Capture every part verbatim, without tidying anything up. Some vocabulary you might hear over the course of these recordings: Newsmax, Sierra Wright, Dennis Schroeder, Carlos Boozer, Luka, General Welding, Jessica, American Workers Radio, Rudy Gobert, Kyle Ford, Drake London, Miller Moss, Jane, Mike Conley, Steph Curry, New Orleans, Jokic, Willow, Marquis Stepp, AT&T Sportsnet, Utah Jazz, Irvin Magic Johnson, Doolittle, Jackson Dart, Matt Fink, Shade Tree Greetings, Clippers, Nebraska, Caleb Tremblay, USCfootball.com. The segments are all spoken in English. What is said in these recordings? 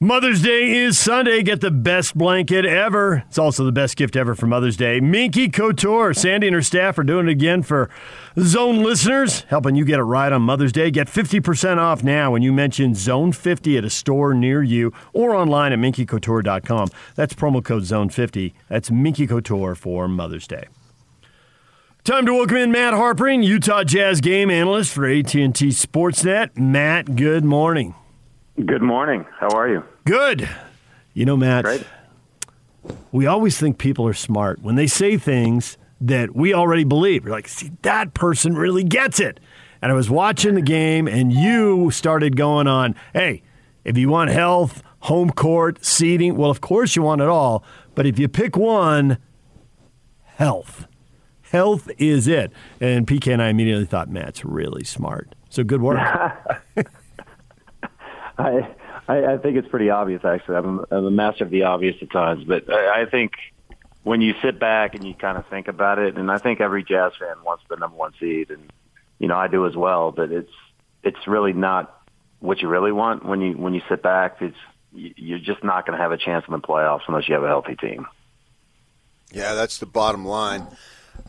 Mother's Day is Sunday. Get the best blanket ever. It's also the best gift ever for Mother's Day. Minky Couture. Sandy and her staff are doing it again for Zone listeners, helping you get a ride on Mother's Day. Get fifty percent off now when you mention Zone fifty at a store near you or online at minky couture dot com. That's promo code Zone fifty. That's Minky Couture for Mother's Day. Time to welcome in Matt Harpring, Utah Jazz game analyst for A T and T Sportsnet. Matt, good morning. Good morning. How are you? Good. You know, Matt, Great. We always think people are smart when they say things that we already believe. We're like, see, that person really gets it. And I was watching the game, and you started going on, hey, if you want health, home court, seating, well, of course you want it all. But if you pick one, health. Health is it. And P K and I immediately thought, Matt's really smart. So good work. I, I think it's pretty obvious, actually. I'm a, I'm a master of the obvious at times. But I, I think when you sit back and you kind of think about it, and I think every Jazz fan wants the number one seed, and, you know, I do as well, but it's it's really not what you really want when you when you sit back. It's you're just not going to have a chance in the playoffs unless you have a healthy team. Yeah, that's the bottom line.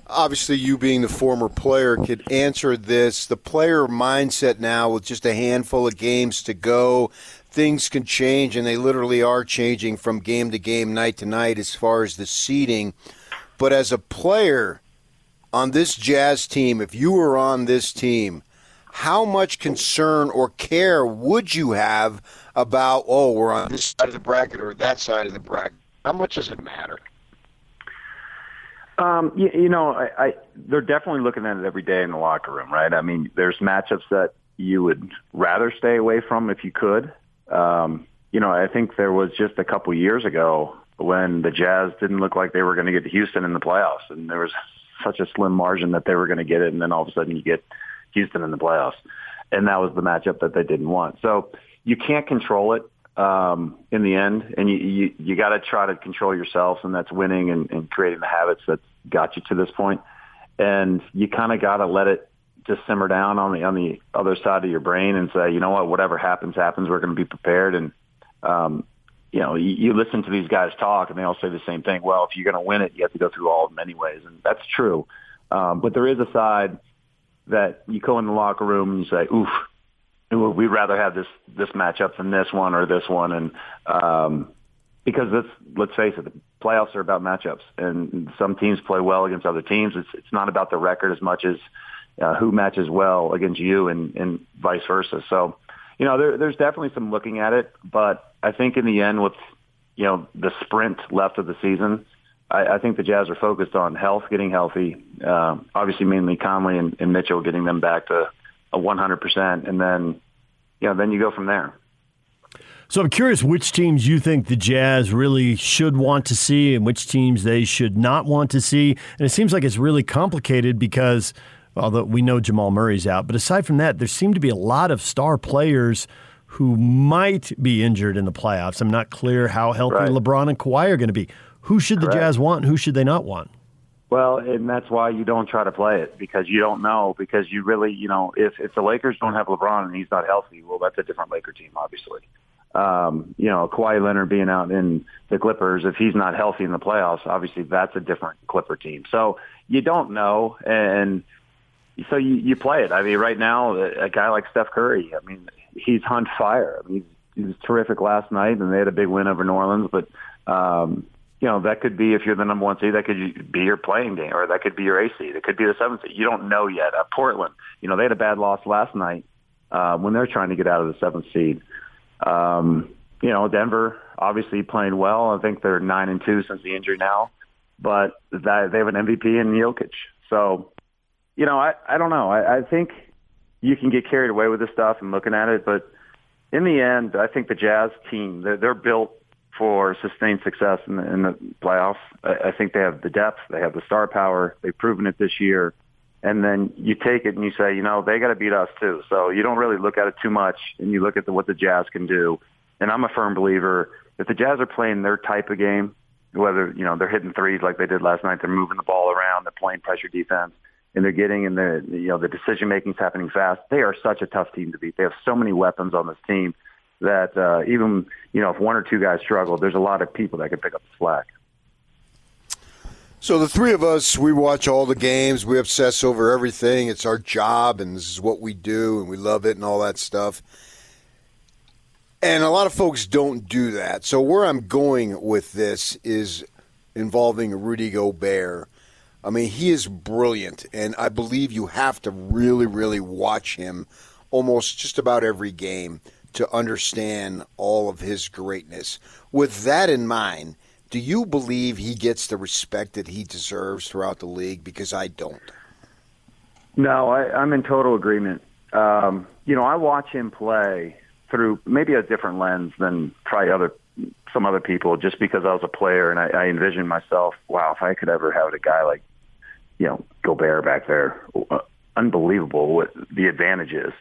Obviously, you being the former player could answer this. The player mindset now with just a handful of games to go, things can change, and they literally are changing from game to game, night to night as far as the seeding. But as a player on this Jazz team, if you were on this team, how much concern or care would you have about, oh, we're on this side of the bracket or that side of the bracket? How much does it matter? Um, you, you know, I, I, they're definitely looking at it every day in the locker room, right? I mean, there's matchups that you would rather stay away from if you could. Um, you know, I think there was just a couple years ago when the Jazz didn't look like they were going to get to Houston in the playoffs, and there was such a slim margin that they were going to get it, and then all of a sudden you get Houston in the playoffs. And that was the matchup that they didn't want. So you can't control it. Um, in the end, and you you, you got to try to control yourself, and that's winning and, and creating the habits that got you to this point. And you kind of got to let it just simmer down on the on the other side of your brain and say, you know what, whatever happens, happens. We're going to be prepared. And um, you know, you, you listen to these guys talk, and they all say the same thing. Well, if you're going to win it, you have to go through all of them anyways, and that's true. Um, but there is a side that you go in the locker room and you say, oof. We'd rather have this, this matchup than this one or this one. And um, because, let's, let's face it, the playoffs are about matchups. And some teams play well against other teams. It's it's not about the record as much as uh, who matches well against you and, and vice versa. So, you know, there, there's definitely some looking at it. But I think in the end with, you know, the sprint left of the season, I, I think the Jazz are focused on health, getting healthy, uh, obviously mainly Conley and, and Mitchell, getting them back to one hundred percent, and then, you know, then you go from there. So I'm curious which teams you think the Jazz really should want to see and which teams they should not want to see. And it seems like it's really complicated because, although we know Jamal Murray's out, but aside from that, there seem to be a lot of star players who might be injured in the playoffs. I'm not clear how healthy right. LeBron and Kawhi are going to be. Who should the Correct. Jazz want and who should they not want? Well, and that's why you don't try to play it, because you don't know, because you really, you know, if, if the Lakers don't have LeBron and he's not healthy, well, that's a different Laker team, obviously. Um, you know, Kawhi Leonard being out in the Clippers, if he's not healthy in the playoffs, obviously that's a different Clipper team. So you don't know, and so you, you play it. I mean, right now, a guy like Steph Curry, I mean, he's on fire. I mean, he was terrific last night, and they had a big win over New Orleans, but um you know, that could be, if you're the number one seed, that could be your playing game, or that could be your A seed. It could be the seventh seed. You don't know yet. Uh, Portland, you know, they had a bad loss last night uh, when they're trying to get out of the seventh seed. Um, you know, Denver obviously playing well. I think they're nine and two since the injury now, but that, they have an M V P in Jokic. So, you know, I, I don't know. I, I think you can get carried away with this stuff and looking at it, but in the end, I think the Jazz team, they're, they're built for sustained success in the, in the playoffs. I, I think they have the depth. They have the star power. They've proven it this year. And then you take it and you say, you know, they got to beat us too. So you don't really look at it too much, and you look at the, what the Jazz can do. And I'm a firm believer, if the Jazz are playing their type of game, whether, you know, they're hitting threes like they did last night, they're moving the ball around, they're playing pressure defense, and they're getting in the, you know, the decision-making's happening fast. They are such a tough team to beat. They have so many weapons on this team. that uh, even, you know, if one or two guys struggle, there's a lot of people that can pick up the slack. So the three of us, we watch all the games. We obsess over everything. It's our job, and this is what we do, and we love it and all that stuff. And a lot of folks don't do that. So where I'm going with this is involving Rudy Gobert. I mean, he is brilliant, and I believe you have to really, really watch him almost just about every game to understand all of his greatness. With that in mind, do you believe he gets the respect that he deserves throughout the league? Because I don't. No, I, I'm in total agreement. Um, you know, I watch him play through maybe a different lens than probably other some other people, just because I was a player and I, I envisioned myself, wow, if I could ever have a guy like, you know, Gobert back there, uh, unbelievable what the advantage is.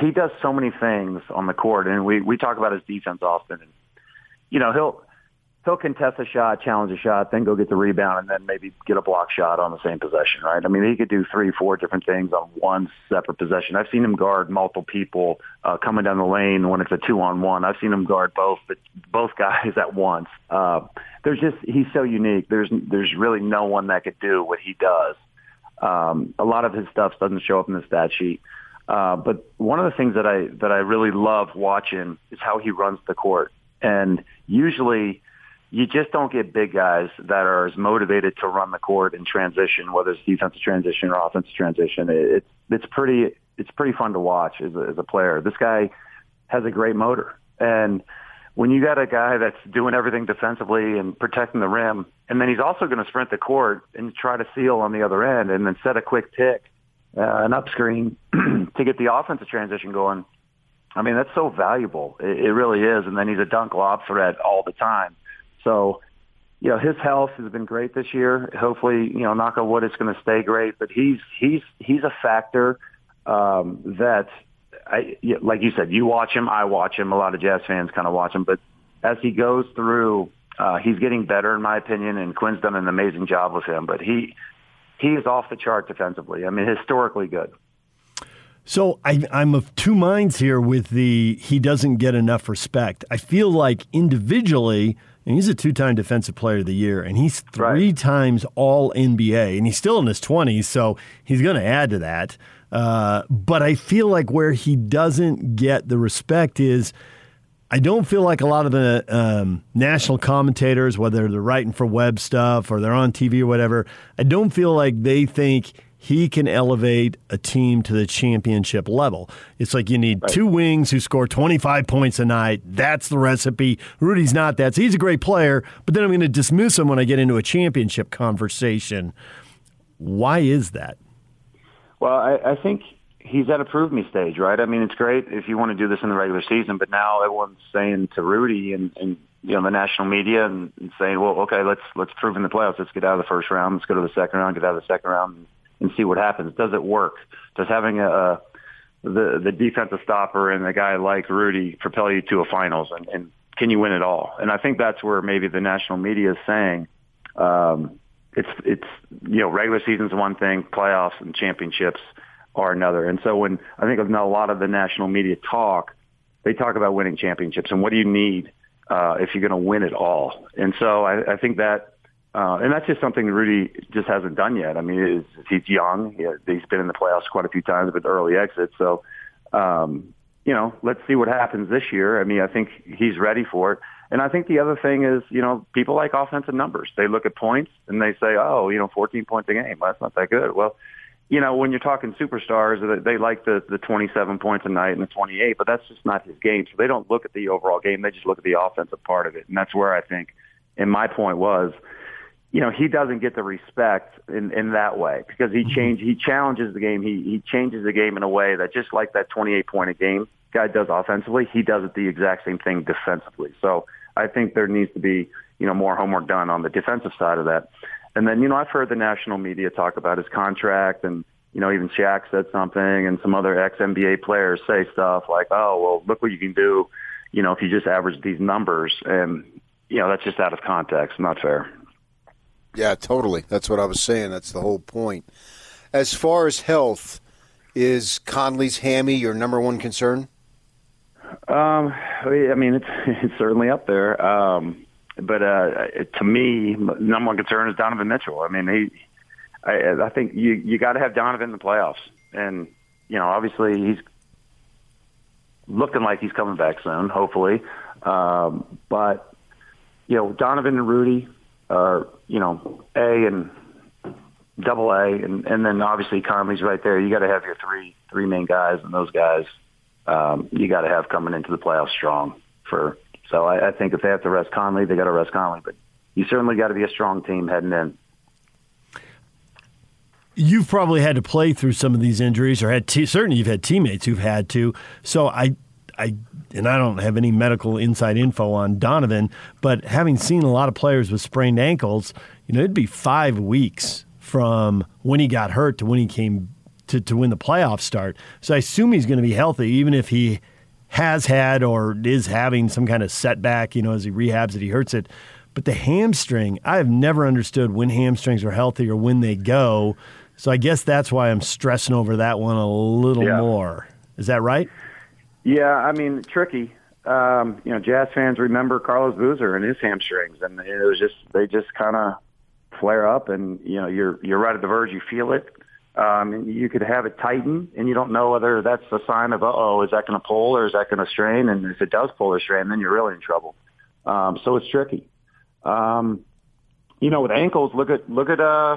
He does so many things on the court, and we, we talk about his defense often. And, you know, he'll he'll contest a shot, challenge a shot, then go get the rebound, and then maybe get a block shot on the same possession, right? I mean, he could do three, four different things on one separate possession. I've seen him guard multiple people uh, coming down the lane when it's a two-on-one. I've seen him guard both both guys at once. Uh, there's just he's so unique. There's there's really no one that could do what he does. Um, a lot of his stuff doesn't show up in the stat sheet. Uh, but one of the things that I that I really love watching is how he runs the court. And usually you just don't get big guys that are as motivated to run the court in transition, whether it's defensive transition or offensive transition. It's it's pretty it's pretty fun to watch as a, as a player. This guy has a great motor, and when you got a guy that's doing everything defensively and protecting the rim, and then he's also going to sprint the court and try to seal on the other end, and then set a quick tick, uh, an up screen to get the offensive transition going. I mean, that's so valuable. It, it really is. And then he's a dunk lob threat all the time. So, you know, his health has been great this year. Hopefully, you know, knock on wood, it's going to stay great. But he's he's he's a factor um, that, I, like you said, you watch him, I watch him. A lot of Jazz fans kind of watch him. But as he goes through, uh, he's getting better, in my opinion, and Quinn's done an amazing job with him. But he he is off the chart defensively. I mean, historically good. So I, I'm of two minds here with the he doesn't get enough respect. I feel like individually – and he's a two-time Defensive Player of the Year, and he's three right. times All N B A, and he's still in his twenties, so he's going to add to that. Uh, but I feel like where he doesn't get the respect is I don't feel like a lot of the um, national commentators, whether they're writing for web stuff or they're on T V or whatever, I don't feel like they think he can elevate a team to the championship level. It's like you need right. two wings who score twenty-five points a night. That's the recipe. Rudy's not that. So he's a great player, but then I'm going to dismiss him when I get into a championship conversation. Why is that? Well, I, I think he's at a prove-me stage, right? I mean, it's great if you want to do this in the regular season, but now everyone's saying to Rudy and, and you know, the national media and, and saying, well, okay, let's let's prove in the playoffs. Let's get out of the first round. Let's go to the second round, get out of the second round, and see what happens. Does it work? Does having a the the defensive stopper and a guy like Rudy propel you to a finals? And, and can you win it all? And I think that's where maybe the national media is saying um, it's it's you know regular season's one thing, playoffs and championships are another. And so when I think of a lot of the national media talk, they talk about winning championships and what do you need uh, if you're going to win it all? And so I, I think that. Uh, and that's just something Rudy just hasn't done yet. I mean, he's young. He, he's been in the playoffs quite a few times with early exits. So, um, you know, let's see what happens this year. I mean, I think he's ready for it. And I think the other thing is, you know, people like offensive numbers. They look at points and they say, oh, you know, fourteen points a game. Well, that's not that good. Well, you know, when you're talking superstars, they like the, the twenty-seven points a night and the twenty-eight, but that's just not his game. So they don't look at the overall game. They just look at the offensive part of it. And that's where I think, and my point was, you know, he doesn't get the respect in, in that way because he change he challenges the game. He he changes the game in a way that just like that twenty-eight point a game guy does offensively, he does it the exact same thing defensively. So I think there needs to be, you know, more homework done on the defensive side of that. And then, you know, I've heard the national media talk about his contract and, you know, even Shaq said something and some other ex-N B A players say stuff like, oh, well, look what you can do, you know, if you just average these numbers. And, you know, that's just out of context, not fair. Yeah, totally. That's what I was saying. That's the whole point. As far as health, is Conley's hammy your number one concern? Um, I mean, it's it's certainly up there. Um, but uh, to me, number one concern is Donovan Mitchell. I mean, he. I, I think you you got to have Donovan in the playoffs, and you know, obviously, he's looking like he's coming back soon, hopefully. Um, but you know, Donovan and Rudy are you know A and double A, and, and then obviously Conley's right there. You got to have your three three main guys, and those guys. Um, you got to have coming into the playoffs strong. For so I, I think if they have to rest Conley, they got to rest Conley. But you certainly got to be a strong team heading in. You've probably had to play through some of these injuries, or had te- certainly you've had teammates who've had to. So I, I, and I don't have any medical inside info on Donovan, but having seen a lot of players with sprained ankles, you know it'd be five weeks from when he got hurt to when he came back. To, to win the playoff start. So I assume he's going to be healthy, even if he has had or is having some kind of setback, you know, as he rehabs it, he hurts it. But the hamstring, I have never understood when hamstrings are healthy or when they go. So I guess that's why I'm stressing over that one a little yeah. more. Is that right? Yeah, I mean, tricky. Um, you know, Jazz fans remember Carlos Boozer and his hamstrings, and it was just they just kind of flare up, and, you know, you're you're right at the verge, you feel it. Um, and you could have it tighten, and you don't know whether that's a sign of, uh-oh, is that going to pull or is that going to strain? And if it does pull or strain, then you're really in trouble. Um, so it's tricky. Um, you know, with ankles, look at, look at uh,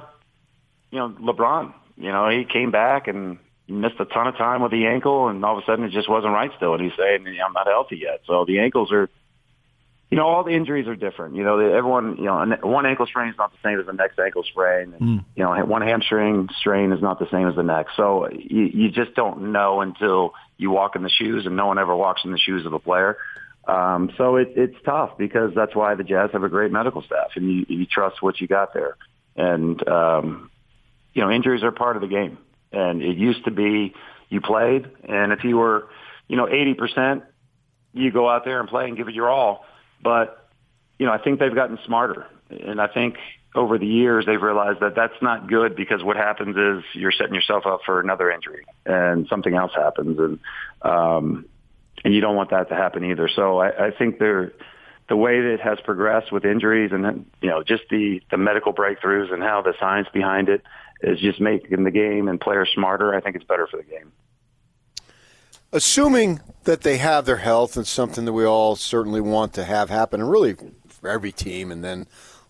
you know, LeBron. You know, he came back and missed a ton of time with the ankle, and all of a sudden it just wasn't right still. And he's saying, I'm not healthy yet. So the ankles are, you know, all the injuries are different. You know, everyone, you know, one ankle strain is not the same as the next ankle sprain. Mm. You know, one hamstring strain is not the same as the next. So you, you just don't know until you walk in the shoes, and no one ever walks in the shoes of a player. Um, so it, it's tough because that's why the Jazz have a great medical staff, and you, you trust what you got there. And, um, you know, injuries are part of the game. And it used to be you played, and if you were, you know, eighty percent, you go out there and play and give it your all. But, you know, I think they've gotten smarter. And I think over the years they've realized that that's not good, because what happens is you're setting yourself up for another injury and something else happens. And um, and you don't want that to happen either. So I, I think they're, the way that it has progressed with injuries and, you know, just the, the medical breakthroughs and how the science behind it is just making the game and players smarter. I think it's better for the game. Assuming that they have their health, and something that we all certainly want to have happen, and really for every team, and then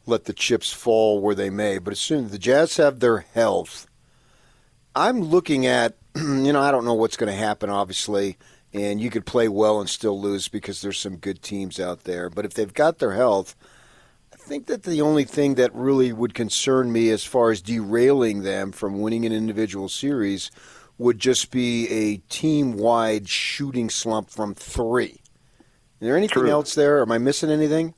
let the chips fall where they may, but assuming the Jazz have their health, I'm looking at, you know, I don't know what's going to happen, obviously, and you could play well and still lose because there's some good teams out there. But if they've got their health, I think that the only thing that really would concern me as far as derailing them from winning an individual series would just be a team-wide shooting slump from three. Is there anything True. else there? Am I missing anything?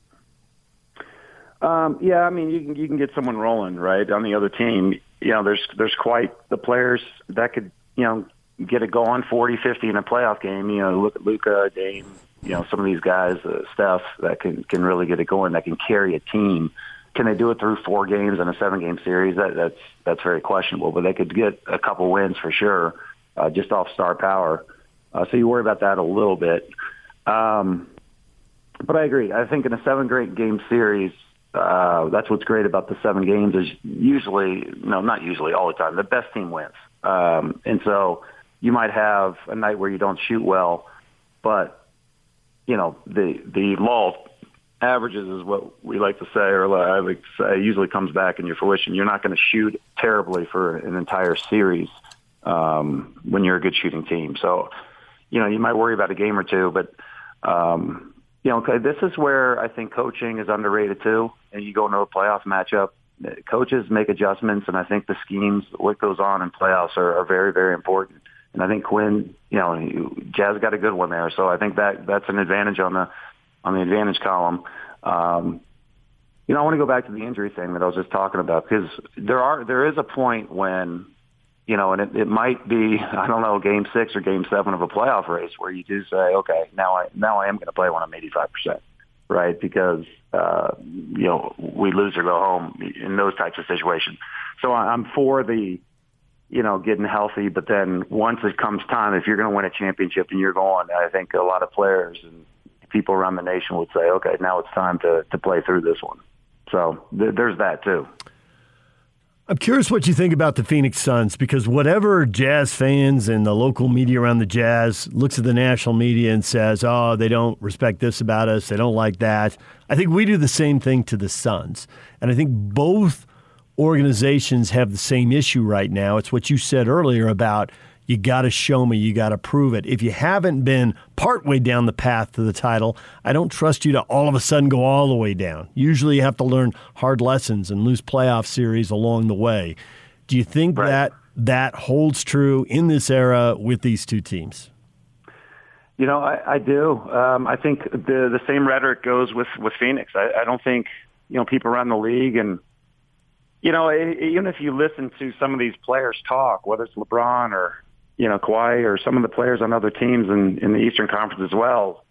Um, yeah, I mean, you can you can get someone rolling, right, on the other team. You know, there's there's quite the players that could, you know, get it going forty, fifty in a playoff game. You know, look at Luka, Dame, you know, some of these guys, uh, Steph, that can, can really get it going, that can carry a team. Can they do it through four games in a seven-game series? That, that's that's very questionable. But they could get a couple wins for sure, uh, just off star power. Uh, so you worry about that a little bit. Um, but I agree. I think in a seven-game series, uh, that's what's great about the seven games is usually, no, not usually, all the time, the best team wins. Um, and so you might have a night where you don't shoot well, but, you know, the, the lull averages is what we like to say, or I like to say, usually comes back in your fruition. You're not going to shoot terribly for an entire series um, when you're a good shooting team. So, you know, you might worry about a game or two, but, um, you know, this is where I think coaching is underrated too. And you go into a playoff matchup, coaches make adjustments, and I think the schemes, what goes on in playoffs are, are very, very important. And I think Quinn, you know, Jazz got a good one there. So I think that that's an advantage on the on the advantage column. Um, you know, I want to go back to the injury thing that I was just talking about, because there are there is a point when, you know, and it, it might be, I don't know, game six or game seven of a playoff race where you do say, okay, now I now I am going to play when I'm eighty-five percent, right? Because, uh, you know, we lose or go home in those types of situations. So I'm for the, you know, getting healthy. But then once it comes time, if you're going to win a championship and you're going, I think a lot of players and people around the nation would say, okay, now it's time to, to play through this one. So th- there's that too. I'm curious what you think about the Phoenix Suns, because whatever Jazz fans and the local media around the Jazz looks at the national media and says, oh, they don't respect this about us, they don't like that, I think we do the same thing to the Suns. And I think both organizations have the same issue right now. It's what you said earlier about you got to show me, you got to prove it. If you haven't been partway down the path to the title, I don't trust you to all of a sudden go all the way down. Usually you have to learn hard lessons and lose playoff series along the way. Do you think right. that that holds true in this era with these two teams? You know, I, I do. Um, I think the the same rhetoric goes with, with Phoenix. I, I don't think, you know, people around the league and, you know, it, even if you listen to some of these players talk, whether it's LeBron or, you know, Kawhi or some of the players on other teams in, in the Eastern Conference as well,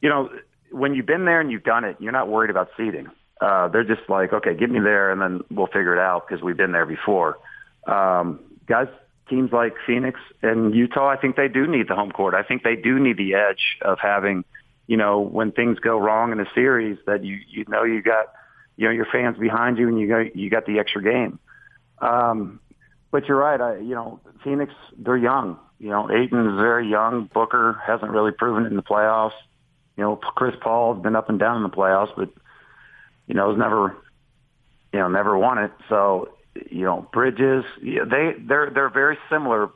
you know, when you've been there and you've done it, you're not worried about seeding. Uh, they're just like, okay, get me there and then we'll figure it out because we've been there before. Um, guys, teams like Phoenix and Utah, I think they do need the home court. I think they do need the edge of having, you know, when things go wrong in a series that you, you know you got, you know, your fans behind you and you got, you got the extra game. Um, But you're right. I, you know, Phoenix, they're young. You know, Ayton's very young. Booker hasn't really proven it in the playoffs. You know, Chris Paul's been up and down in the playoffs, but, you know, has never, you know, never won it. So, you know, Bridges, they, they're they're very similar.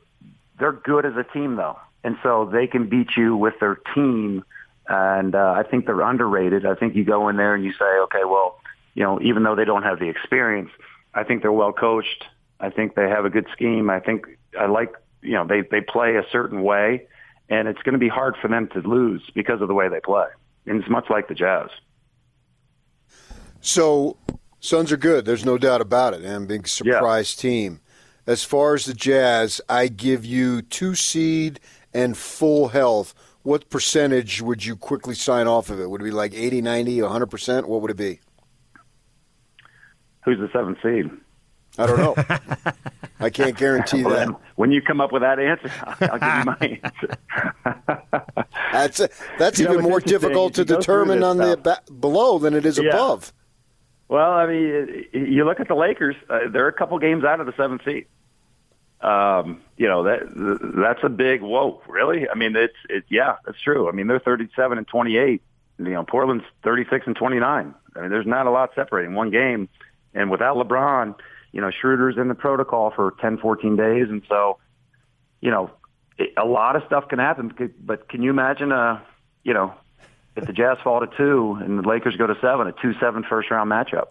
They're good as a team, though. And so they can beat you with their team. And uh, I think they're underrated. I think you go in there and you say, okay, well, you know, even though they don't have the experience, I think they're well coached. I think they have a good scheme. I think I like, you know, they, they play a certain way, and it's going to be hard for them to lose because of the way they play. And it's much like the Jazz. So, Suns are good. There's no doubt about it, and big surprise yeah. team. As far as the Jazz, I give you two seed and full health. What percentage would you quickly sign off of it? Would it be like eighty, ninety, one hundred percent? What would it be? Who's the seventh seed? I don't know. I can't guarantee well, that. When you come up with that answer, I'll, I'll give you my answer. that's a, that's you even know, more difficult to determine on stuff. the ab- below than it is yeah. above. Well, I mean, you look at the Lakers. Uh, they're a couple games out of the seventh seed. Um, you know that that's a big whoa. Really? I mean, it's it, yeah, that's true. I mean, they're thirty-seven and twenty-eight. You know, Portland's thirty-six and twenty-nine. I mean, there's not a lot separating one game, and without LeBron. You know, Schroeder's in the protocol for ten, fourteen days. And so, you know, it, a lot of stuff can happen. But can you imagine, uh, you know, if the Jazz fall to two and the Lakers go to seven, a two seven first-round matchup?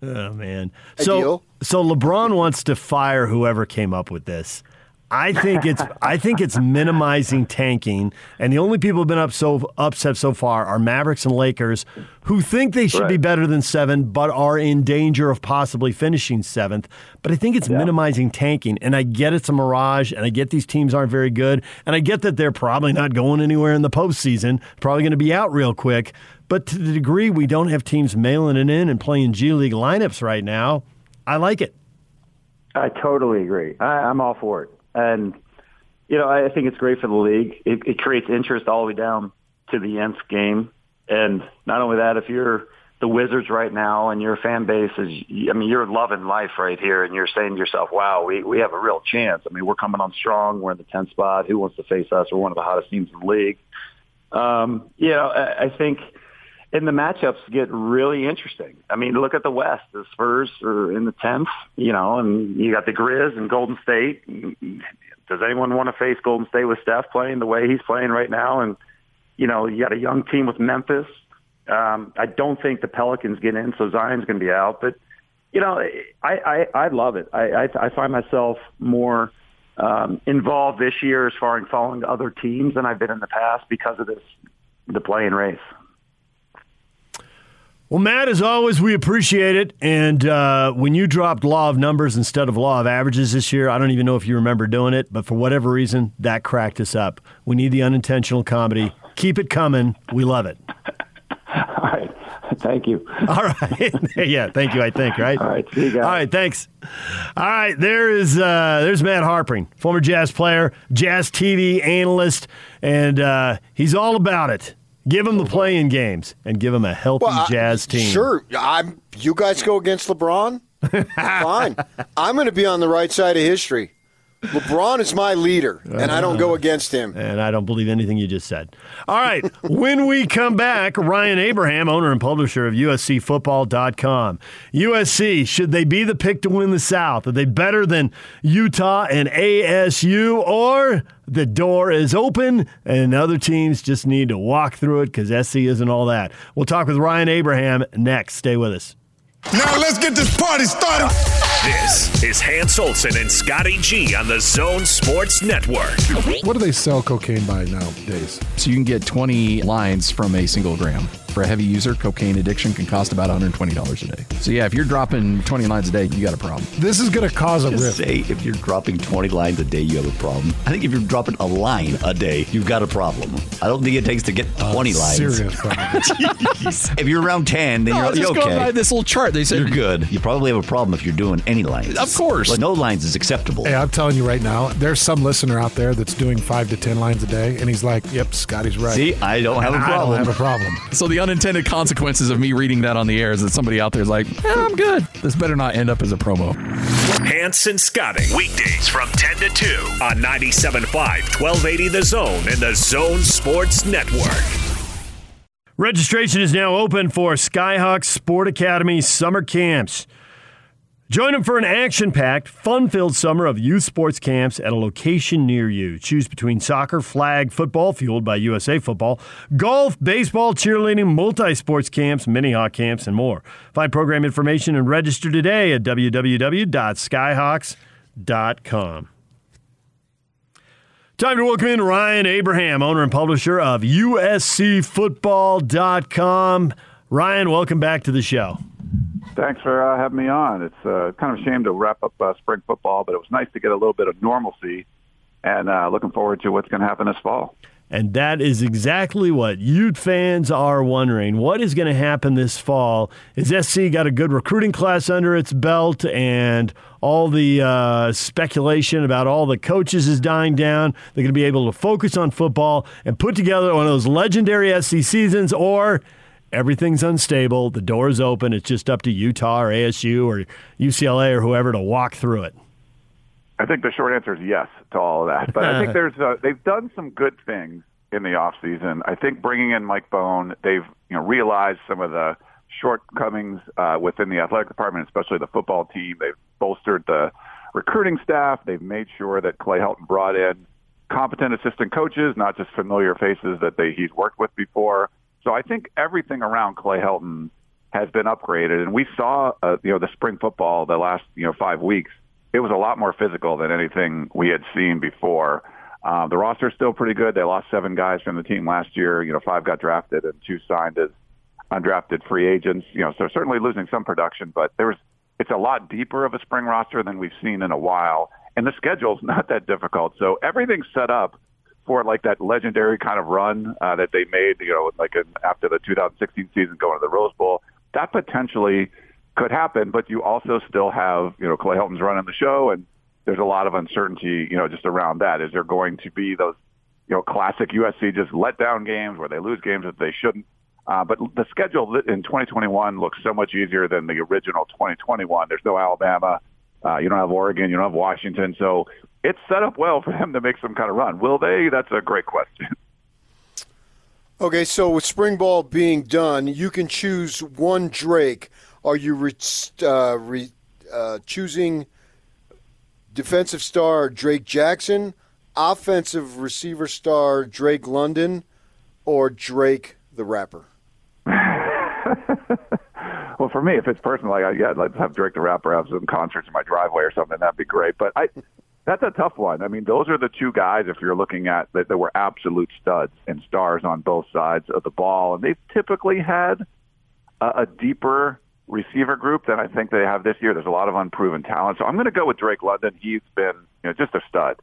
Oh, man. So, so LeBron wants to fire whoever came up with this. I think it's I think it's minimizing tanking, and the only people who've been up so upset so far are Mavericks and Lakers, who think they should right. be better than seven, but are in danger of possibly finishing seventh. But I think it's yeah. minimizing tanking, and I get it's a mirage, and I get these teams aren't very good, and I get that they're probably not going anywhere in the postseason, probably going to be out real quick. But to the degree we don't have teams mailing it in and playing G League lineups right now, I like it. I totally agree. I, I'm all for it. And, you know, I think it's great for the league. It, it creates interest all the way down to the nth game. And not only that, if you're the Wizards right now and your fan base is, I mean, you're loving life right here and you're saying to yourself, wow, we, we have a real chance. I mean, we're coming on strong. We're in the tenth spot. Who wants to face us? We're one of the hottest teams in the league. Um, you know, I, I think and the matchups get really interesting. I mean, look at the West. The Spurs are in the tenth, you know, and you got the Grizz and Golden State. Does anyone want to face Golden State with Steph playing the way he's playing right now? And, you know, you got a young team with Memphis. Um, I don't think the Pelicans get in, so Zion's going to be out. But, you know, I, I, I love it. I, I, I find myself more um, involved this year as far as following other teams than I've been in the past because of this, the play-in race. Well, Matt, as always, we appreciate it. And uh, when you dropped law of numbers instead of law of averages this year, I don't even know if you remember doing it, but for whatever reason, that cracked us up. We need the unintentional comedy. Keep it coming. We love it. All right. Thank you. All right. Yeah, thank you, I think, right? All right, see you guys. All right, thanks. All right, there is, uh, there's Matt Harpring, former Jazz player, Jazz T V analyst, and uh, he's all about it. Give him the play-in games and give him a healthy well, I, Jazz team. Sure. I'm, you guys go against LeBron? Fine. I'm going to be on the right side of history. LeBron is my leader, and I don't go against him. And I don't believe anything you just said. All right, when we come back, Ryan Abraham, owner and publisher of U S C football dot com. U S C, should they be the pick to win the South? Are they better than Utah and A S U? Or the door is open, and other teams just need to walk through it because S C isn't all that. We'll talk with Ryan Abraham next. Stay with us. Now let's get this party started. This is Hans Olsen and Scotty G on the Zone Sports Network. What do they sell cocaine by nowadays? So you can get twenty lines from a single gram. For a heavy user, cocaine addiction can cost about one hundred twenty dollars a day. So yeah, if you're dropping twenty lines a day, you got a problem. This is going to cause a rift. Say if you're dropping twenty lines a day, you have a problem. I think if you're dropping a line a day, you've got a problem. I don't think it takes to get twenty uh, lines. Serious problem. If you're around ten, then no, you're, you're okay. Going by this little chart, they said you're good. You probably have a problem if you're doing any lines. Of course, like, no lines is acceptable. Hey, I'm telling you right now, there's some listener out there that's doing five to ten lines a day, and he's like, "Yep, Scotty's right." See, I don't have a problem. I don't have a problem. So the unintended consequences of me reading that on the air is that somebody out there is like, eh, I'm good. This better not end up as a promo. Hanson Scotting, weekdays from ten to two on ninety-seven point five, twelve eighty The Zone and The Zone Sports Network. Registration is now open for Skyhawk Sport Academy summer camps. Join them for an action-packed, fun-filled summer of youth sports camps at a location near you. Choose between soccer, flag, football, fueled by U S A Football, golf, baseball, cheerleading, multi-sports camps, mini-hawk camps, and more. Find program information and register today at w w w dot skyhawks dot com. Time to welcome in Ryan Abraham, owner and publisher of U S C football dot com. Ryan, welcome back to the show. Thanks for uh, having me on. It's uh, kind of a shame to wrap up uh, spring football, but it was nice to get a little bit of normalcy, and uh, looking forward to what's going to happen this fall. And that is exactly what Ute fans are wondering. What is going to happen this fall? Is S C got a good recruiting class under its belt, and all the uh, speculation about all the coaches is dying down? They're going to be able to focus on football and put together one of those legendary S C seasons, or everything's unstable, the door is open, it's just up to Utah or A S U or U C L A or whoever to walk through it? I think the short answer is yes to all of that. But I think there's uh, they've done some good things in the offseason. I think bringing in Mike Bone, they've you know realized some of the shortcomings uh, within the athletic department, especially the football team. They've bolstered the recruiting staff. They've made sure that Clay Helton brought in competent assistant coaches, not just familiar faces that they he's worked with before. So I think everything around Clay Helton has been upgraded, and we saw, uh, you know, the spring football the last, you know, five weeks. It was a lot more physical than anything we had seen before. Uh, the roster is still pretty good. They lost seven guys from the team last year. You know, five got drafted and two signed as undrafted free agents. You know, so certainly losing some production, but there was it's a lot deeper of a spring roster than we've seen in a while, and the schedule's not that difficult. So everything's set up for like that legendary kind of run uh, that they made, you know, like an, after the two thousand sixteen season going to the Rose Bowl. That potentially could happen, but you also still have, you know, Clay Helton's running the show, and there's a lot of uncertainty, you know, just around that. Is there going to be those, you know, classic U S C just let-down games where they lose games that they shouldn't? Uh, but the schedule in twenty twenty-one looks so much easier than the original twenty twenty-one. There's no Alabama. Uh, you don't have Oregon. You don't have Washington. So it's set up well for them to make some kind of run. Will they? That's a great question. Okay, so with spring ball being done, you can choose one Drake. Are you re- uh, re- uh, choosing defensive star Drake Jackson, offensive receiver star Drake London, or Drake the Rapper? Well, for me, if it's personal, like, yeah, let's have Drake the Rapper have some concerts in my driveway or something. That'd be great. But I... That's a tough one. I mean, those are the two guys, if you're looking at, that, that were absolute studs and stars on both sides of the ball. And they've typically had a, a deeper receiver group than I think they have this year. There's a lot of unproven talent. So I'm going to go with Drake London. He's been you know, just a stud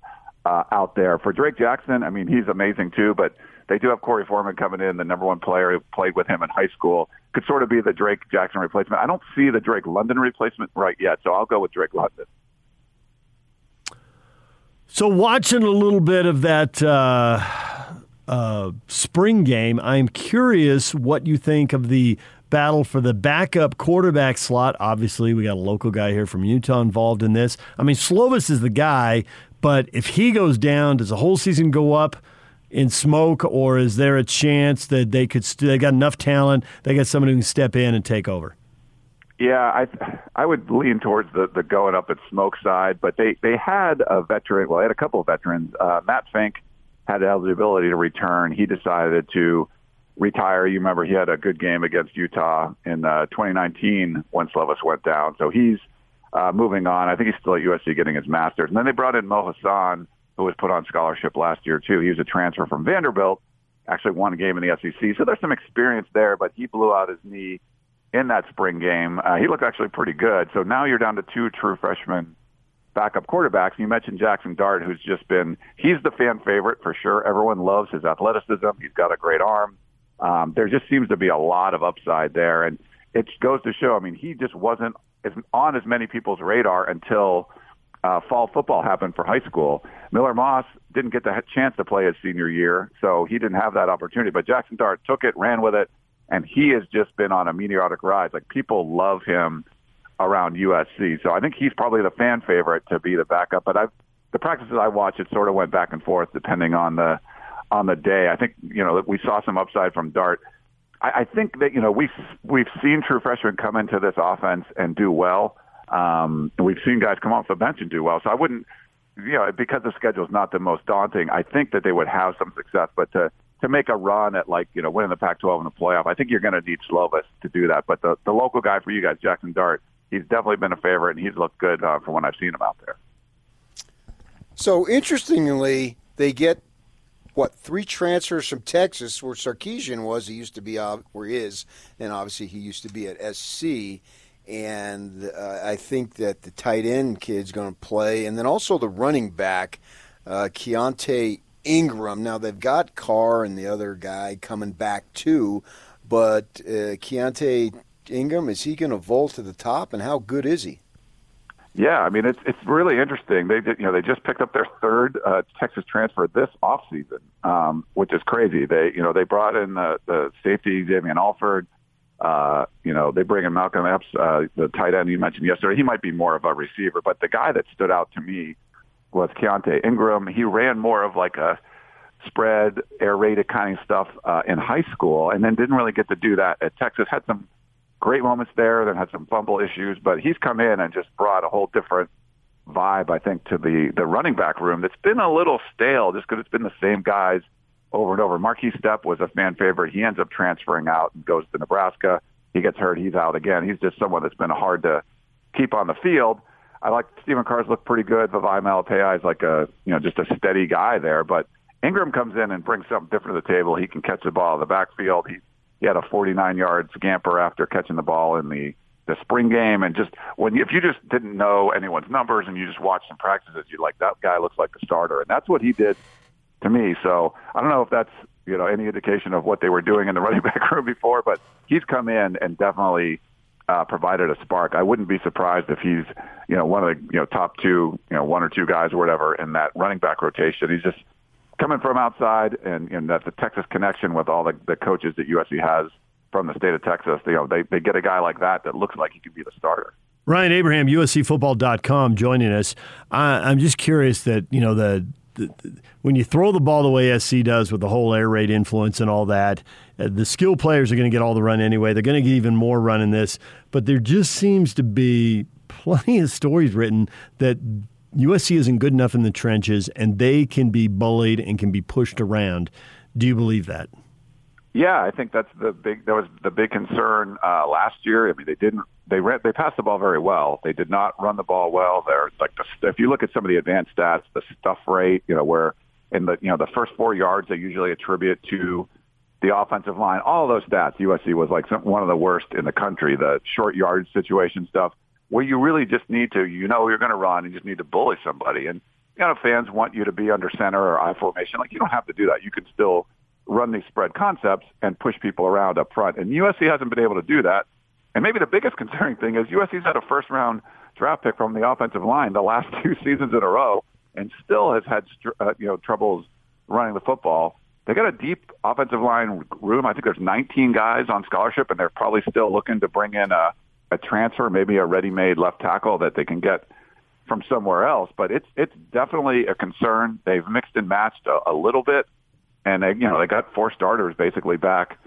uh, out there. For Drake Jackson, I mean, he's amazing too, but They do have Corey Foreman coming in, the number one player who played with him in high school. Could sort of be the Drake Jackson replacement. I don't see the Drake London replacement right yet, so I'll go with Drake London. So watching a little bit of that uh, uh, spring game, I'm curious what you think of the battle for the backup quarterback slot. Obviously, we got a local guy here from Utah involved in this. I mean, Slovis is the guy, but if he goes down, does the whole season go up in smoke, or is there a chance that they could st- they got enough talent, they got somebody who can step in and take over? Yeah, I I would lean towards the, the going up at smoke side, but they, they had a veteran, well, they had a couple of veterans. Uh, Matt Fink had eligibility to return. He decided to retire. You remember he had a good game against Utah in uh, twenty nineteen when Slovis went down. So he's uh, moving on. I think he's still at U S C getting his master's. And then they brought in Mo Hassan, who was put on scholarship last year, too. He was a transfer from Vanderbilt, actually won a game in the S E C. So there's some experience there, but he blew out his knee in that spring game. Uh, he looked actually pretty good. So now you're down to two true freshman backup quarterbacks. You mentioned Jackson Dart, who's just been – he's the fan favorite for sure. Everyone loves his athleticism. He's got a great arm. Um, there just seems to be a lot of upside there. And it goes to show, I mean, he just wasn't on as many people's radar until – Uh, fall football happened for high school. Miller Moss didn't get the chance to play his senior year, so he didn't have that opportunity. But Jackson Dart took it, ran with it, and he has just been on a meteoric rise. Like, people love him around U S C. So I think he's probably the fan favorite to be the backup. But I've, the practices I watched, it sort of went back and forth depending on the on the day. I think, you know, we saw some upside from Dart. I, I think that, you know, we've, we've seen true freshmen come into this offense and do well. Um, we've seen guys come off the bench and do well. So I wouldn't, you know, because the schedule is not the most daunting, I think that they would have some success. But to, to make a run at, like, you know, winning the Pac twelve in the playoff, I think you're going to need Slovis to do that. But the, the local guy for you guys, Jackson Dart, he's definitely been a favorite, and he's looked good uh, from when I've seen him out there. So, interestingly, they get, what, three transfers from Texas, where Sarkisian was, he used to be, uh, where he is, and obviously he used to be at S C. And uh, I think that the tight end kid's going to play. And then also the running back, uh, Keontae Ingram. Now, they've got Carr and the other guy coming back too, but uh, Keontae Ingram, is he going to vault to the top, and how good is he? Yeah, I mean, it's it's really interesting. They did, you know, they just picked up their third uh, Texas transfer this offseason, um, which is crazy. They you know they brought in the, the safety, Damian Alford. Uh, you know, they bring in Malcolm Epps, uh, the tight end you mentioned yesterday. He might be more of a receiver, but the guy that stood out to me was Keontae Ingram. He ran more of like a spread, aerated kind of stuff uh, in high school, and then didn't really get to do that at Texas. Had some great moments there, then had some fumble issues, but he's come in and just brought a whole different vibe, I think, to the, the running back room that's been a little stale just because it's been the same guys over and over. Marquis Stepp was a fan favorite. He ends up transferring out and goes to Nebraska. He gets hurt. He's out again. He's just someone that's been hard to keep on the field. I like Stephen Carr's look pretty good. Vavai Malapai is like a, you know, just a steady guy there. But Ingram comes in and brings something different to the table. He can catch the ball in the backfield. He, he had a forty-nine yard scamper after catching the ball in the, the spring game. And just when you, if you just didn't know anyone's numbers and you just watched some practices, you'd like, that guy looks like the starter. And that's what he did to me. So I don't know if that's, you know, any indication of what they were doing in the running back room before, but he's come in and definitely uh, provided a spark. I wouldn't be surprised if he's, you know, one of the, you know, top two, you know, one or two guys or whatever in that running back rotation. He's just coming from outside, and, and that the Texas connection with all the, the coaches that U S C has from the state of Texas, you know, they, they get a guy like that that looks like he could be the starter. Ryan Abraham, U S C football dot com, joining us. I, I'm just curious that, you know, the when you throw the ball the way S C does with the whole air raid influence and all that, the skilled players are going to get all the run anyway. They're going to get even more run in this. But there just seems to be plenty of stories written that U S C isn't good enough in the trenches, and they can be bullied and can be pushed around. Do you believe that? Yeah, I think that's the big. That was the big concern uh, last year. I mean, they didn't. They ran, they passed the ball very well. They did not run the ball well. They're like the, if you look at some of the advanced stats, the stuff rate, you know, where in the you know the first four yards they usually attribute to the offensive line. All those stats, U S C was like some, one of the worst in the country. The short yard situation stuff, where you really just need to, you know, you're going to run, you just need to bully somebody. And you know, fans want you to be under center or I formation. Like, you don't have to do that. You can still run these spread concepts and push people around up front. And U S C hasn't been able to do that. And maybe the biggest concerning thing is U S C's had a first-round draft pick from the offensive line the last two seasons in a row and still has had uh, you know troubles running the football. They got a deep offensive line room. I think there's nineteen guys on scholarship, and they're probably still looking to bring in a, a transfer, maybe a ready-made left tackle that they can get from somewhere else. But it's it's definitely a concern. They've mixed and matched a, a little bit, and they, you know they got four starters basically back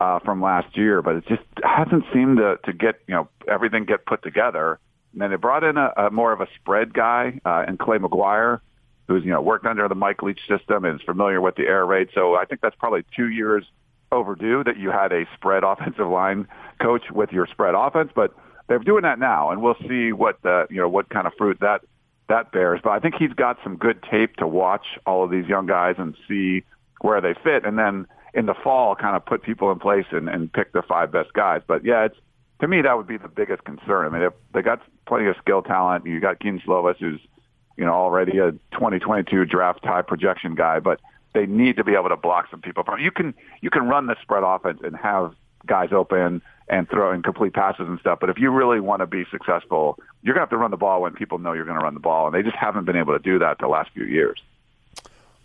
uh, from last year. But it just hasn't seemed to, to get you know everything get put together. And then they brought in a, a more of a spread guy uh, and Clay McGuire, who's you know worked under the Mike Leach system and is familiar with the air raid. So I think that's probably two years overdue that you had a spread offensive line coach with your spread offense. But they're doing that now, and we'll see what the, you know what kind of fruit that that bears. But I think he's got some good tape to watch all of these young guys and see where they fit, and then in the fall kind of put people in place and, and pick the five best guys. But yeah, it's to me that would be the biggest concern. I mean, if they got plenty of skill talent. You got Keontae Slovis, who's you know, already a twenty twenty-two draft high projection guy, but they need to be able to block some people from. You can you can run the spread offense and have guys open and throw in complete passes and stuff, but if you really want to be successful, you're going to have to run the ball when people know you're going to run the ball, and they just haven't been able to do that the last few years.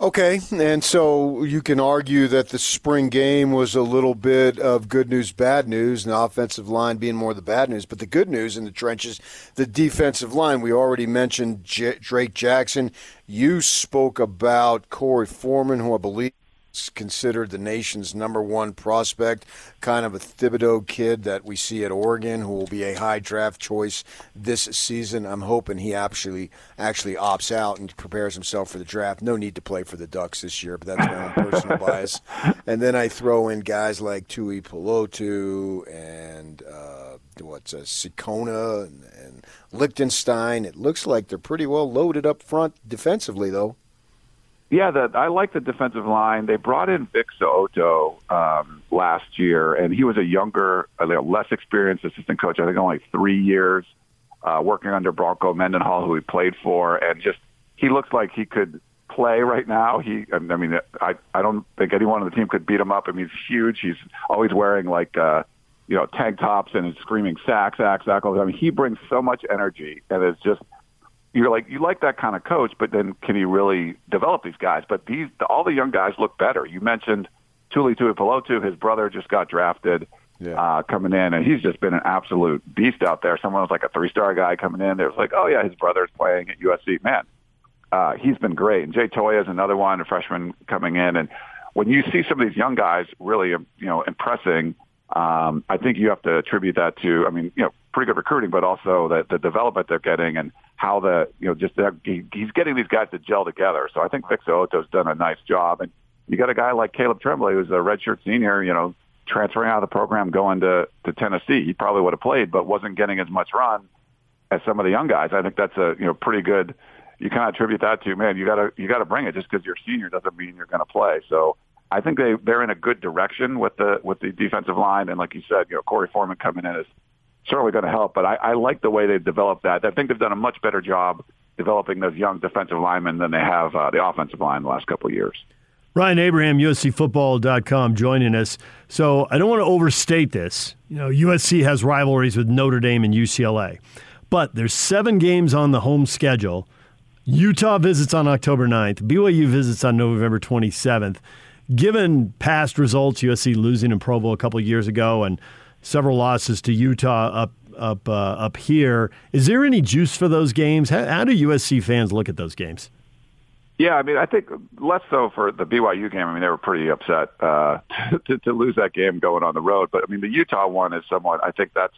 Okay, and so you can argue that the spring game was a little bit of good news, bad news, and the offensive line being more the bad news. But the good news in the trenches, the defensive line. We already mentioned J- Drake Jackson. You spoke about Corey Foreman, who I believe is considered the nation's number one prospect, kind of a Thibodeau kid that we see at Oregon, who will be a high draft choice this season. I'm hoping he actually actually opts out and prepares himself for the draft. No need to play for the Ducks this year, but that's my own personal bias. And then I throw in guys like Tui Pelotu and uh, what's uh, Sikona and, and Lichtenstein. It looks like they're pretty well loaded up front defensively, though. Yeah, the, I like the defensive line. They brought in Vic Soto um, last year, and he was a younger, less experienced assistant coach, I think only three years, uh, working under Bronco Mendenhall, who he played for. And just he looks like he could play right now. He, I mean, I, I don't think anyone on the team could beat him up. I mean, he's huge. He's always wearing, like, uh, you know, tank tops and is screaming sack, sack, sack. I mean, he brings so much energy, and it's just – You're like you like that kind of coach, but then can he really develop these guys? But these all the young guys look better. You mentioned Tuli Tuipulotu. His brother just got drafted, yeah. uh, coming in, and he's just been an absolute beast out there. Someone was like a three-star guy coming in. They was like, oh yeah, his brother's playing at U S C. Man, uh, he's been great. And Jay Toya is another one, a freshman coming in. And when you see some of these young guys really, you know, impressing, um, I think you have to attribute that to, I mean, you know, pretty good recruiting, but also the, the development they're getting and how the, you know, just that he, he's getting these guys to gel together. So I think Vic Soto's done a nice job. And you got a guy like Caleb Tremblay, who's a redshirt senior, you know, transferring out of the program, going to, to Tennessee. He probably would have played, but wasn't getting as much run as some of the young guys. I think that's a, you know, pretty good, you kind of attribute that to, man, you got to, you got to bring it. Just because you're senior doesn't mean you're going to play. So I think they, they're in a good direction with the, with the defensive line. And like you said, you know, Corey Foreman coming in is certainly going to help, but I, I like the way they've developed that. I think they've done a much better job developing those young defensive linemen than they have uh, the offensive line the last couple of years. Ryan Abraham, U S C football dot com, joining us. So I don't want to overstate this. You know, U S C has rivalries with Notre Dame and U C L A, but there's seven games on the home schedule. Utah visits on October ninth. B Y U visits on November twenty-seventh. Given past results, U S C losing in Provo a couple of years ago and several losses to Utah up up uh, up here. Is there any juice for those games? How, how do U S C fans look at those games? Yeah, I mean, I think less so for the B Y U game. I mean, they were pretty upset uh, to, to lose that game going on the road. But, I mean, the Utah one is somewhat, I think that's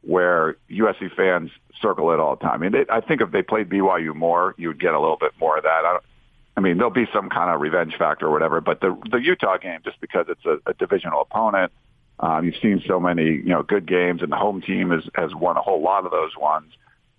where U S C fans circle it all the time. I mean, they, I think if they played B Y U more, you would get a little bit more of that. I, don't, I mean, there'll be some kind of revenge factor or whatever. But the, the Utah game, just because it's a, a divisional opponent, Um, you've seen so many, you know, good games, and the home team has, has won a whole lot of those ones.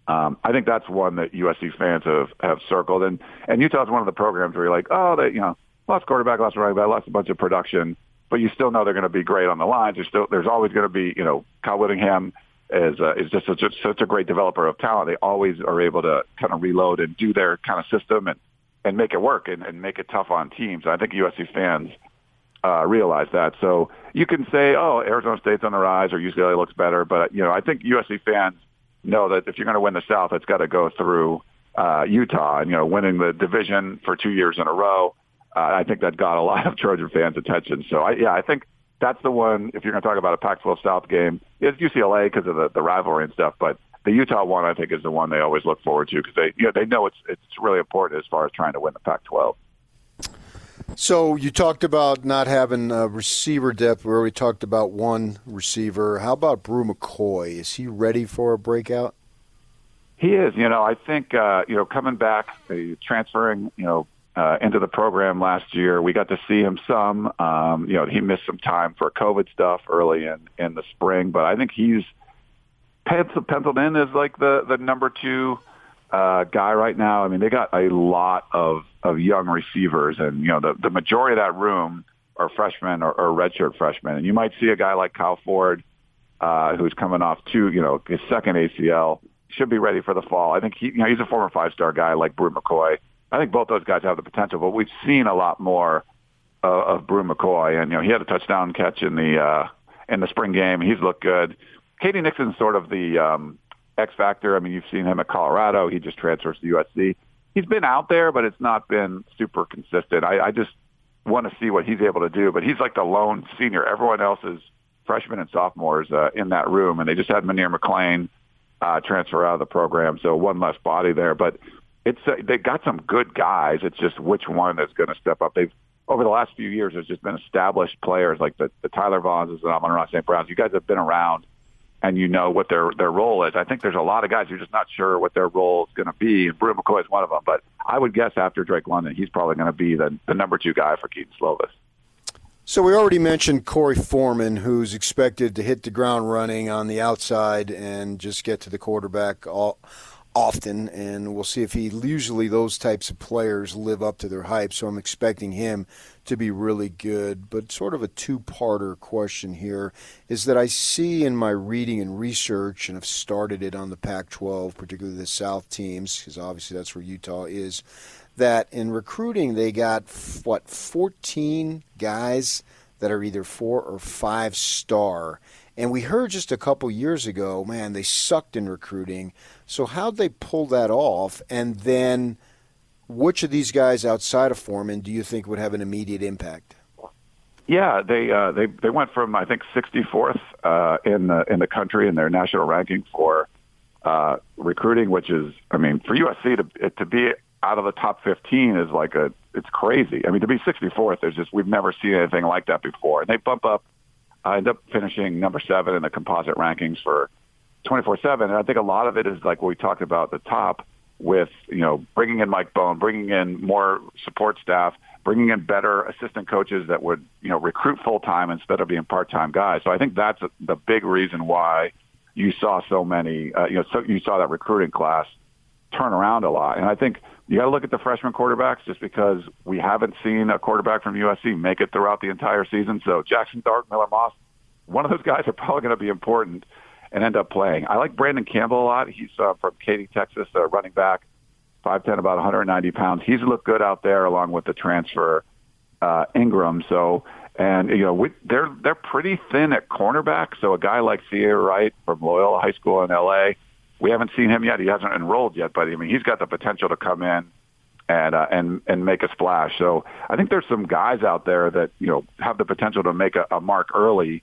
Um, I think that's one that U S C fans have, have circled. And, and Utah's one of the programs where you're like, oh, they, you know, lost quarterback, lost running back, lost a bunch of production, but you still know they're going to be great on the lines. You're still, there's always going to be, you know, Kyle Whittingham is uh, is just such a, such a great developer of talent. They always are able to kind of reload and do their kind of system and, and make it work and, and make it tough on teams. And I think U S C fans uh, realize that. So you can say, oh, Arizona State's on the rise or U C L A looks better. But, you know, I think U S C fans know that if you're going to win the South, it's got to go through uh, Utah. And, you know, winning the division for two years in a row, uh, I think that got a lot of Trojan fans' attention. So, I, yeah, I think that's the one, if you're going to talk about a Pac twelve South game, is U C L A because of the, the rivalry and stuff. But the Utah one, I think, is the one they always look forward to because they, you know, they know it's it's really important as far as trying to win the Pac twelve. So you talked about not having uh, receiver depth. We already talked about one receiver. How about Bruce McCoy? Is he ready for a breakout? He is. You know, I think, uh, you know, coming back, uh, transferring, you know, uh, into the program last year, we got to see him some. Um, you know, he missed some time for COVID stuff early in, in the spring. But I think he's penciled, penciled in as like the, the number two Uh, guy right now. I mean, they got a lot of, of young receivers, and you know the, the majority of that room are freshmen or, or redshirt freshmen. And you might see a guy like Kyle Ford, uh, who's coming off two, you know, his second A C L, should be ready for the fall. I think he, you know, he's a former five-star guy like Bruce McCoy. I think both those guys have the potential, but we've seen a lot more uh, of Bruce McCoy, and you know he had a touchdown catch in the uh, in the spring game. He's looked good. Katie Nixon's sort of the um, X factor. I mean, you've seen him at Colorado. He just transfers to U S C. He's been out there, but it's not been super consistent. I, I just want to see what he's able to do. But he's like the lone senior. Everyone else is freshmen and sophomores uh, in that room, and they just had Mynir McLain uh, transfer out of the program, so one less body there. But it's uh, they got some good guys. It's just which one is going to step up. They've over the last few years, there's just been established players like the, the Tyler Vaughns and Amon Ross Saint Browns. You guys have been around, and you know what their their role is. I think there's a lot of guys who are just not sure what their role is going to be, and Bruce McCoy is one of them. But I would guess after Drake London, he's probably going to be the, the number two guy for Keaton Slovis. So we already mentioned Corey Foreman, who's expected to hit the ground running on the outside and just get to the quarterback all, often, and we'll see if he usually those types of players live up to their hype, so I'm expecting him to be really good. But sort of a two-parter question here is that I see in my reading and research, and I've started it on the Pac twelve, particularly the South teams, because obviously that's where Utah is, that in recruiting they got, what, fourteen guys that are either four or five-star. And we heard just a couple years ago, man, they sucked in recruiting. So how'd they pull that off? And then which of these guys outside of Foreman do you think would have an immediate impact? Yeah, they uh, they they went from, I think, sixty-fourth uh, in the in the country in their national ranking for uh, recruiting, which is, I mean, for U S C to to be out of the top fifteen is like a it's crazy. I mean, to be sixty-fourth, there's just we've never seen anything like that before. And they bump up. I end up finishing number seven in the composite rankings for twenty-four seven. And I think a lot of it is like what we talked about at the top with, you know, bringing in Mike Bone, bringing in more support staff, bringing in better assistant coaches that would, you know, recruit full-time instead of being part-time guys. So I think that's a, the big reason why you saw so many, uh, you know, so you saw that recruiting class turn around a lot. And I think you got to look at the freshman quarterbacks just because we haven't seen a quarterback from U S C make it throughout the entire season. So Jackson Dart, Miller Moss, one of those guys are probably going to be important and end up playing. I like Brandon Campbell a lot. He's uh, from Katy, Texas, uh, running back, five ten, about one hundred ninety pounds. He's looked good out there along with the transfer uh, Ingram. So, and, you know, we, they're they're pretty thin at cornerback. So a guy like Sierra Wright from Loyola High School in L A, we haven't seen him yet. He hasn't enrolled yet, but I mean, he's got the potential to come in and uh, and and make a splash. So I think there's some guys out there that you know have the potential to make a, a mark early.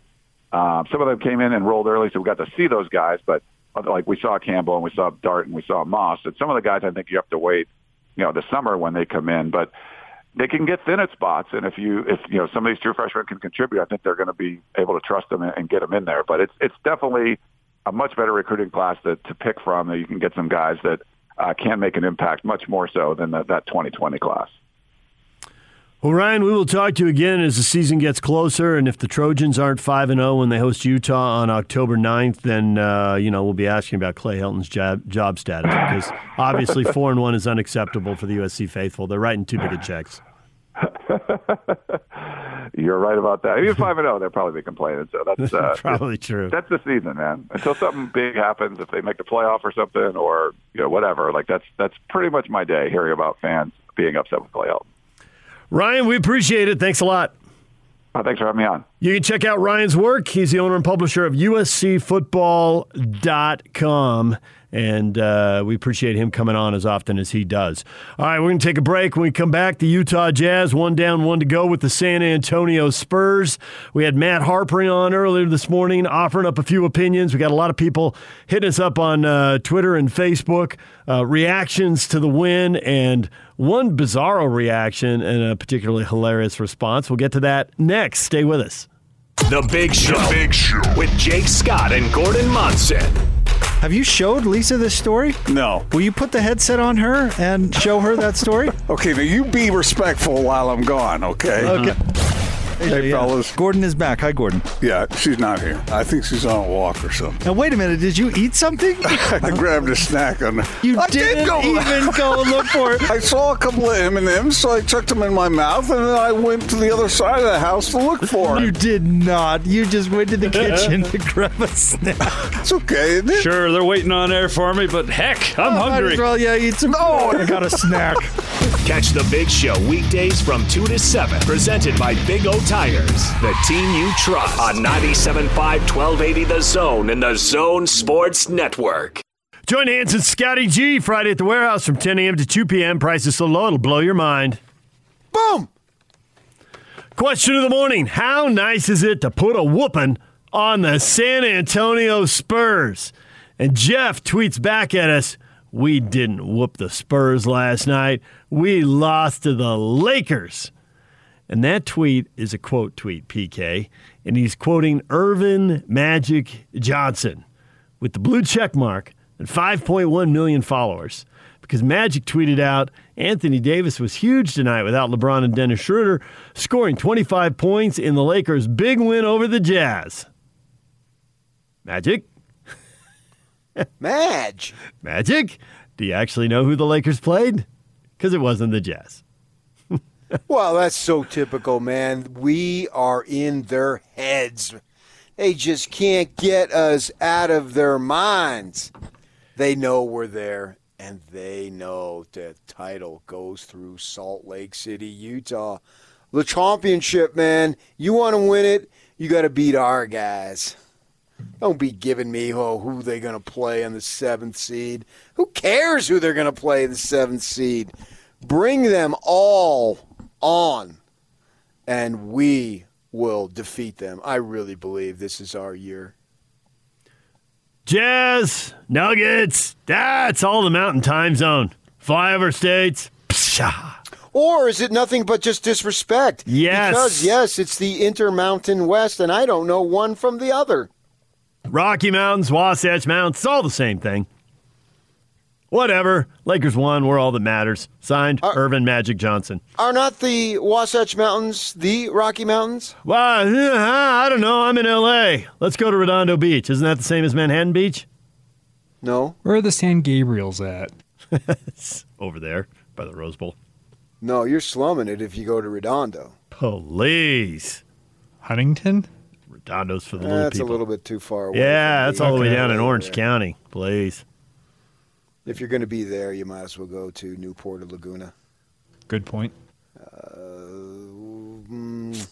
Uh, some of them came in and enrolled early, so we got to see those guys. But like we saw Campbell and we saw Dart and we saw Moss, and some of the guys I think you have to wait, you know, the summer when they come in. But they can get thin at spots, and if you if you know some of these true freshmen can contribute, I think they're going to be able to trust them and get them in there. But it's it's definitely a much better recruiting class to, to pick from that you can get some guys that uh, can make an impact much more so than the, that twenty twenty class. Well, Ryan, we will talk to you again as the season gets closer, and if the Trojans aren't five and oh when they host Utah on October ninth, then uh, you know we'll be asking about Clay Helton's job, job status because obviously four and one is unacceptable for the U S C faithful. They're writing too big of checks. You're right about that. Even five and zero, they'll probably be complaining. So that's uh, probably true. That's the season, man. Until something big happens, if they make the playoff or something, or you know whatever, like that's that's pretty much my day hearing about fans being upset with Clay Helton. Ryan, we appreciate it. Thanks a lot. Oh, thanks for having me on. You can check out Ryan's work. He's the owner and publisher of U S C football dot com, and uh, we appreciate him coming on as often as he does. All right, we're going to take a break. When we come back, the Utah Jazz, one down, one to go with the San Antonio Spurs. We had Matt Harpring on earlier this morning offering up a few opinions. We got a lot of people hitting us up on uh, Twitter and Facebook, uh, reactions to the win, and one bizarro reaction and a particularly hilarious response. We'll get to that next. Stay with us. The Big Show, the Big Show. With Jake Scott and Gordon Monson. Have you showed Lisa this story? No. Will you put the headset on her and show her that story? Okay, now you be respectful while I'm gone, okay? Okay. Hey, hey yeah. fellas. Gordon is back. Hi, Gordon. Yeah, she's not here. I think she's on a walk or something. Now, wait a minute. Did you eat something? I grabbed a snack. On the... You I didn't did go... even go look for it. I saw a couple of M and M's, so I tucked them in my mouth, and then I went to the other side of the house to look for it. You did not. You just went to the kitchen to grab a snack. It's okay, isn't it? Sure, they're waiting on there for me, but heck, I'm oh, hungry. Might as well, yeah, eat some. No, I got a snack. Catch The Big Show weekdays from two to seven, presented by Big O Tires, the team you trust, on ninety-seven point five, twelve eighty The Zone and The Zone Sports Network. Join Hans and Scotty G Friday at the Warehouse from ten a.m. to two p.m. Prices so low, it'll blow your mind. Boom! Question of the morning. How nice is it to put a whooping on the San Antonio Spurs? And Jeff tweets back at us, we didn't whoop the Spurs last night. We lost to the Lakers. And that tweet is a quote tweet, P K, and he's quoting Irvin Magic Johnson with the blue check mark and five point one million followers because Magic tweeted out, Anthony Davis was huge tonight without LeBron and Dennis Schroeder, scoring twenty-five points in the Lakers' big win over the Jazz. Magic? Madge. Magic? Do you actually know who the Lakers played? Because it wasn't the Jazz. Well, that's so typical, man. We are in their heads. They just can't get us out of their minds. They know we're there, and they know the title goes through Salt Lake City, Utah. The championship, man. You want to win it, you got to beat our guys. Don't be giving me, oh, who they're going to play in the seventh seed. Who cares who they're going to play in the seventh seed? Bring them all on, and we will defeat them. I really believe this is our year. Jazz, Nuggets, that's all the Mountain Time Zone. Flyover states. Psha. Or is it nothing but just disrespect? Yes. Because, yes, it's the Intermountain West, and I don't know one from the other. Rocky Mountains, Wasatch Mountains, it's all the same thing. Whatever. Lakers won. We're all that matters. Signed, are, Irvin Magic Johnson. Are not the Wasatch Mountains the Rocky Mountains? Well, I don't know. I'm in L A. Let's go to Redondo Beach. Isn't that the same as Manhattan Beach? No. Where are the San Gabriels at? It's over there by the Rose Bowl. No, you're slumming it if you go to Redondo. Please. Huntington? Redondo's for the uh, little that's people. That's a little bit too far away. Yeah, that's all the way down in Orange there. County. Please. If you're going to be there, you might as well go to Newport or Laguna. Good point. Uh, mm,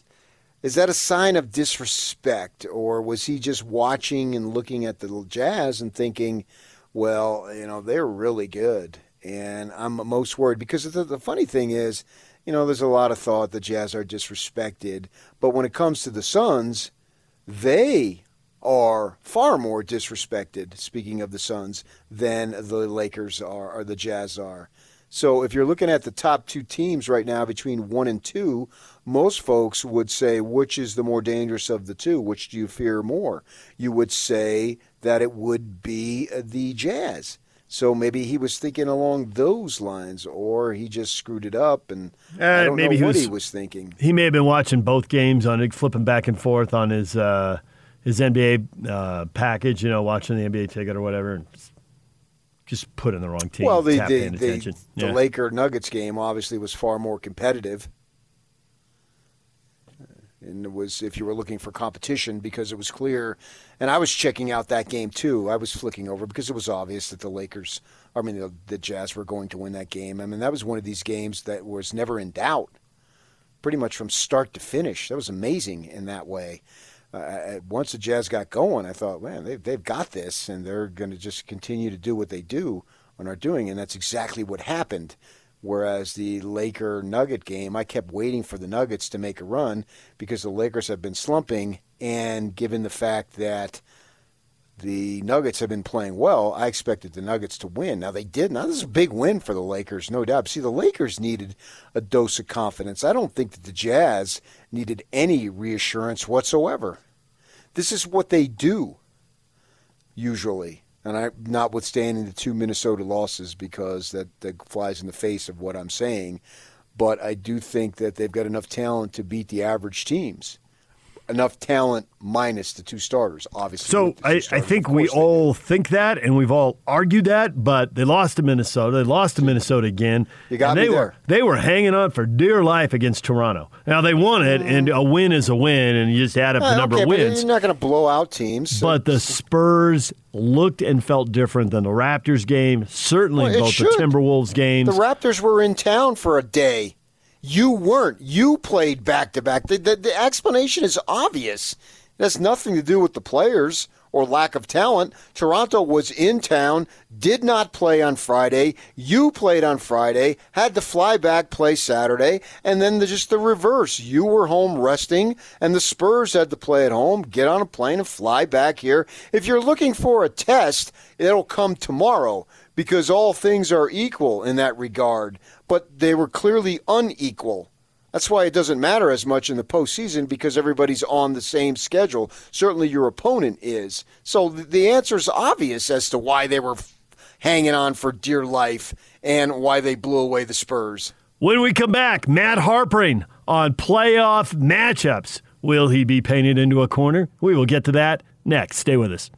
is that a sign of disrespect, or was he just watching and looking at the Jazz and thinking, well, you know, they're really good, and I'm most worried? Because the, the funny thing is, you know, there's a lot of thought the Jazz are disrespected, but when it comes to the Suns, they are far more disrespected, speaking of the Suns, than the Lakers are or the Jazz are. So if you're looking at the top two teams right now between one and two, most folks would say, which is the more dangerous of the two? Which do you fear more? You would say that it would be the Jazz. So maybe he was thinking along those lines, or he just screwed it up, and uh, I don't maybe know he what was, he was thinking. He may have been watching both games, on flipping back and forth on his uh, – his N B A uh, package, you know, watching the N B A ticket or whatever, and just put in the wrong team. Well, they, they, they, attention. the yeah. Laker-Nuggets game obviously was far more competitive. And it was, if you were looking for competition, because it was clear. And I was checking out that game, too. I was flicking over because it was obvious that the Lakers, I mean, the, the Jazz were going to win that game. I mean, that was one of these games that was never in doubt. pretty much from start to finish. That was amazing in that way. Uh, once the Jazz got going, I thought, man, they've, they've got this, and they're going to just continue to do what they do and are doing, and that's exactly what happened. Whereas the Laker-Nugget game, I kept waiting for the Nuggets to make a run because the Lakers have been slumping, and given the fact that the Nuggets have been playing well, I expected the Nuggets to win. Now, they did. Now, this is a big win for the Lakers, no doubt. See, the Lakers needed a dose of confidence. I don't think that the Jazz needed any reassurance whatsoever. This is what they do usually, and I, notwithstanding the two Minnesota losses, because that, that flies in the face of what I'm saying, but I do think that they've got enough talent to beat the average teams. Enough talent minus the two starters, obviously. So I, starters, I think we all did. think that, and we've all argued that, but they lost to Minnesota. They lost to Minnesota again. You got me they there. Were, they were hanging on for dear life against Toronto. Now, they won it, and a win is a win, and you just add up the number okay, of wins. You're not going to blow out teams. So. But the Spurs looked and felt different than the Raptors game, certainly well, both should. the Timberwolves games. The Raptors were in town for a day. You weren't. You played back-to-back. The, the, the explanation is obvious. It has nothing to do with the players or lack of talent. Toronto was in town, did not play on Friday. You played on Friday, had to fly back, play Saturday, and then the, just the reverse. You were home resting, and the Spurs had to play at home, get on a plane, and fly back here. If you're looking for a test, it'll come tomorrow, because all things are equal in that regard, but they were clearly unequal. That's why it doesn't matter as much in the postseason, because everybody's on the same schedule. Certainly your opponent is. So the answer is obvious as to why they were hanging on for dear life and why they blew away the Spurs. When we come back, Matt Harpring on playoff matchups. Will he be painted into a corner? We will get to that next. Stay with us.